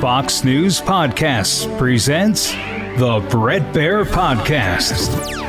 Fox News Podcasts presents the Bret Baier Podcast,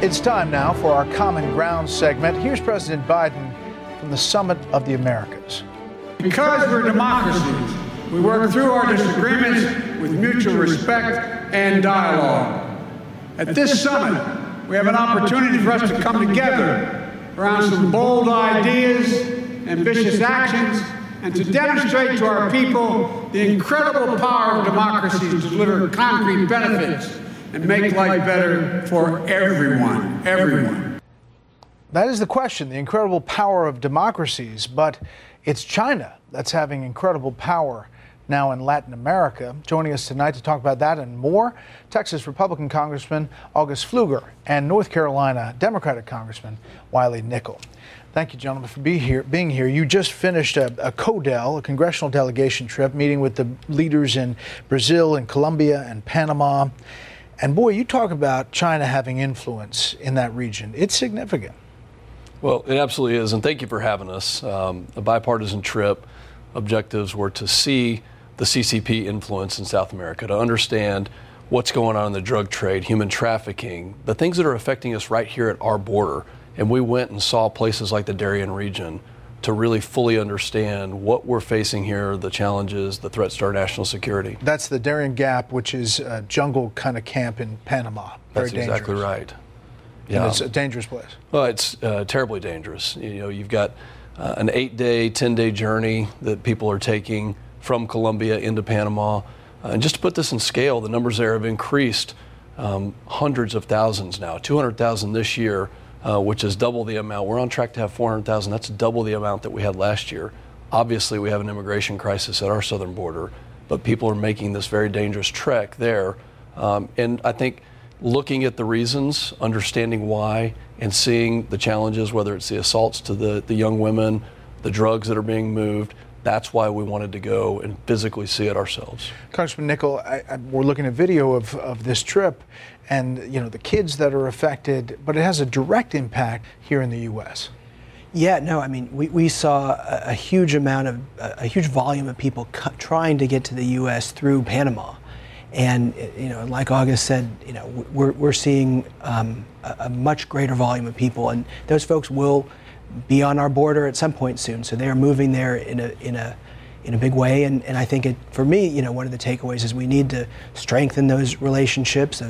It's time now for our Common Ground segment. Here's President Biden from the Summit of the Americas. Because we're democracies, we work through our disagreements with mutual respect and dialogue. At this summit, we have an opportunity for us to come together around some bold ideas, ambitious actions, and to demonstrate to our people the incredible power of democracy to deliver concrete benefits and make life better for everyone. That is the question, the incredible power of democracies, but it's China that's having incredible power now in Latin America. Joining us tonight to talk about that and more, Texas Republican Congressman August Pfluger and North Carolina Democratic Congressman Wiley Nickel. Thank you, gentlemen, for being here. You just finished a CODEL, a congressional delegation trip, meeting with the leaders in Brazil and Colombia and Panama. And boy, you talk about China having influence in that region. It's significant. Well, it absolutely is. And thank you for having us. A bipartisan trip. Objectives were to see the CCP influence in South America, to understand what's going on in the drug trade, human trafficking, the things that are affecting us right here at our border. And we went and saw places like the Darien region to really fully understand what we're facing here, the challenges, the threats to our national security. That's the Darien Gap, which is a jungle kind of camp in Panama. That's exactly right. Yeah. And it's a dangerous place. Well, it's terribly dangerous. You know, you've got an 8-day, 10-day journey that people are taking from Colombia into Panama. And just to put this in scale, the numbers there have increased hundreds of thousands now, 200,000 this year. Which is double the amount. We're on track to have 400,000. That's double the amount that we had last year. Obviously, we have an immigration crisis at our southern border, but people are making this very dangerous trek there. And I think looking at the reasons, understanding why, and seeing the challenges, whether it's the assaults to the young women, the drugs that are being moved, that's why we wanted to go and physically see it ourselves. Congressman Nickel, we're looking at video of this trip and, you know, the kids that are affected, but it has a direct impact here in the U.S. Yeah, no, I mean, we saw a huge volume of people trying to get to the U.S. through Panama. And, you know, like August said, you know, we're seeing a much greater volume of people, and those folks will be on our border at some point soon. So they are moving there in a big way. And I think for me, you know, one of the takeaways is we need to strengthen those relationships,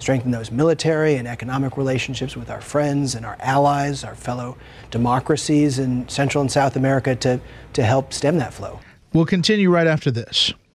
strengthen those military and economic relationships with our friends and our allies, our fellow democracies in Central and South America to help stem that flow. We'll continue right after this.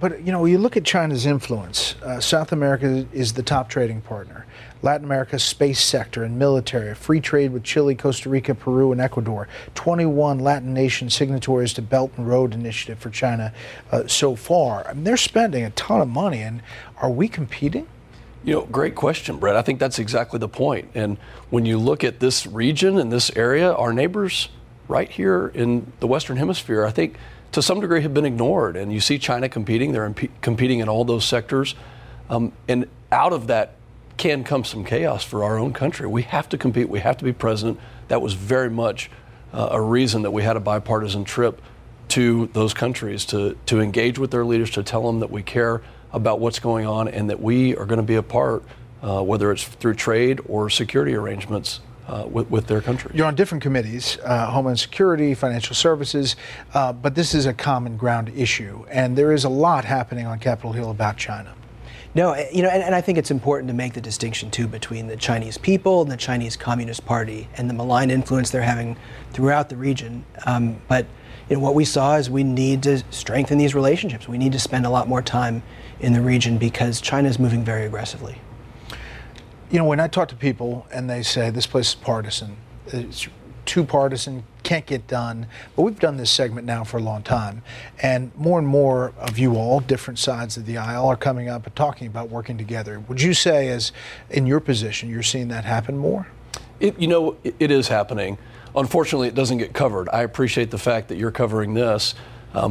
But, you know, you look at China's influence. South America is the top trading partner. Latin America's space sector and military, free trade with Chile, Costa Rica, Peru, and Ecuador. 21 Latin nation signatories to Belt and Road Initiative for China so far. I mean, they're spending a ton of money, and are we competing? You know, great question, Brett. I think that's exactly the point. And when you look at this region and this area, our neighbors right here in the Western Hemisphere, I think to some degree have been ignored. And you see China competing. They're competing in all those sectors. And out of that can come some chaos for our own country. We have to compete. We have to be present. That was very much a reason that we had a bipartisan trip to those countries to engage with their leaders, to tell them that we care about what's going on and that we are going to be a part, whether it's through trade or security arrangements with their country. You're on different committees, Homeland Security, Financial Services, but this is a common ground issue. And there is a lot happening on Capitol Hill about China. No, you know, and I think it's important to make the distinction, too, between the Chinese people and the Chinese Communist Party and the malign influence they're having throughout the region. But you know, what we saw is we need to strengthen these relationships. We need to spend a lot more time in the region because China is moving very aggressively. You know, when I talk to people and they say this place is partisan, it's too partisan, can't get done. But we've done this segment now for a long time, and more of you all, different sides of the aisle, are coming up and talking about working together. Would you say, as in your position, you're seeing that happen more? It is happening. Unfortunately, it doesn't get covered. I appreciate the fact that you're covering this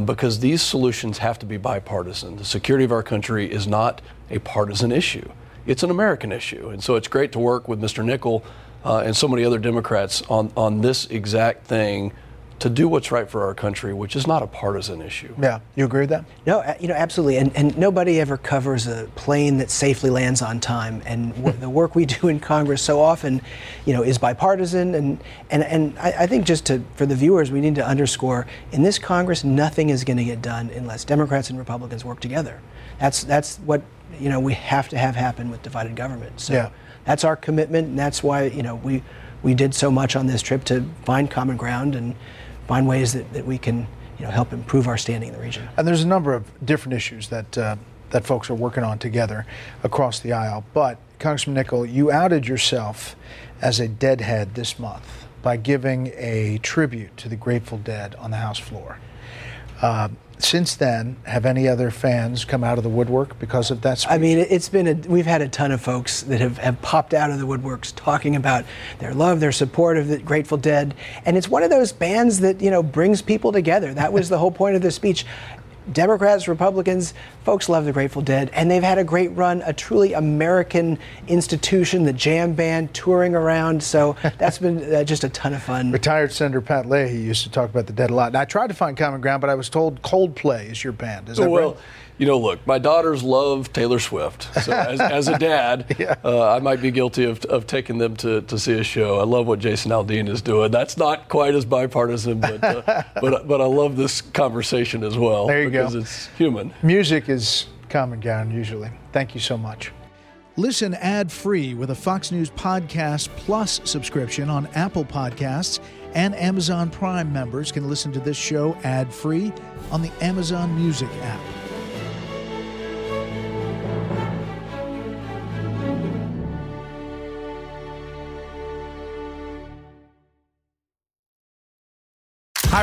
because these solutions have to be bipartisan. The security of our country is not a partisan issue. It's an American issue. And so it's great to work with Mr. Nickel and so many other Democrats on this exact thing to do what's right for our country, which is not a partisan issue. Yeah. You agree with that? No, absolutely. And nobody ever covers a plane that safely lands on time. And the work we do in Congress so often, is bipartisan. And I think just for the viewers, we need to underscore in this Congress, nothing is going to get done unless Democrats and Republicans work together. That's what we have to have happen with divided government. So yeah. That's our commitment, and that's why we did so much on this trip to find common ground and find ways that we can help improve our standing in the region. And there's a number of different issues that folks are working on together across the aisle. But Congressman Nickel, you outed yourself as a deadhead this month by giving a tribute to the Grateful Dead on the House floor. Since then, have any other fans come out of the woodwork because of that speech? I mean, it's been we've had a ton of folks that have popped out of the woodworks talking about their love, their support of the Grateful Dead. And it's one of those bands that, brings people together. That was the whole point of the speech. Democrats, Republicans, folks love the Grateful Dead, and they've had a great run, a truly American institution, the jam band touring around. So that's been just a ton of fun. Retired Senator Pat Leahy used to talk about the Dead a lot. And I tried to find common ground, but I was told Coldplay is your band. Is that right? Look, my daughters love Taylor Swift. So as a dad, yeah. I might be guilty of taking them to see a show. I love what Jason Aldean is doing. That's not quite as bipartisan, but I love this conversation as well. There you go. Because it's human. Music is common ground usually. Thank you so much. Listen ad-free with a Fox News Podcast Plus subscription on Apple Podcasts, and Amazon Prime members can listen to this show ad-free on the Amazon Music app. Hi,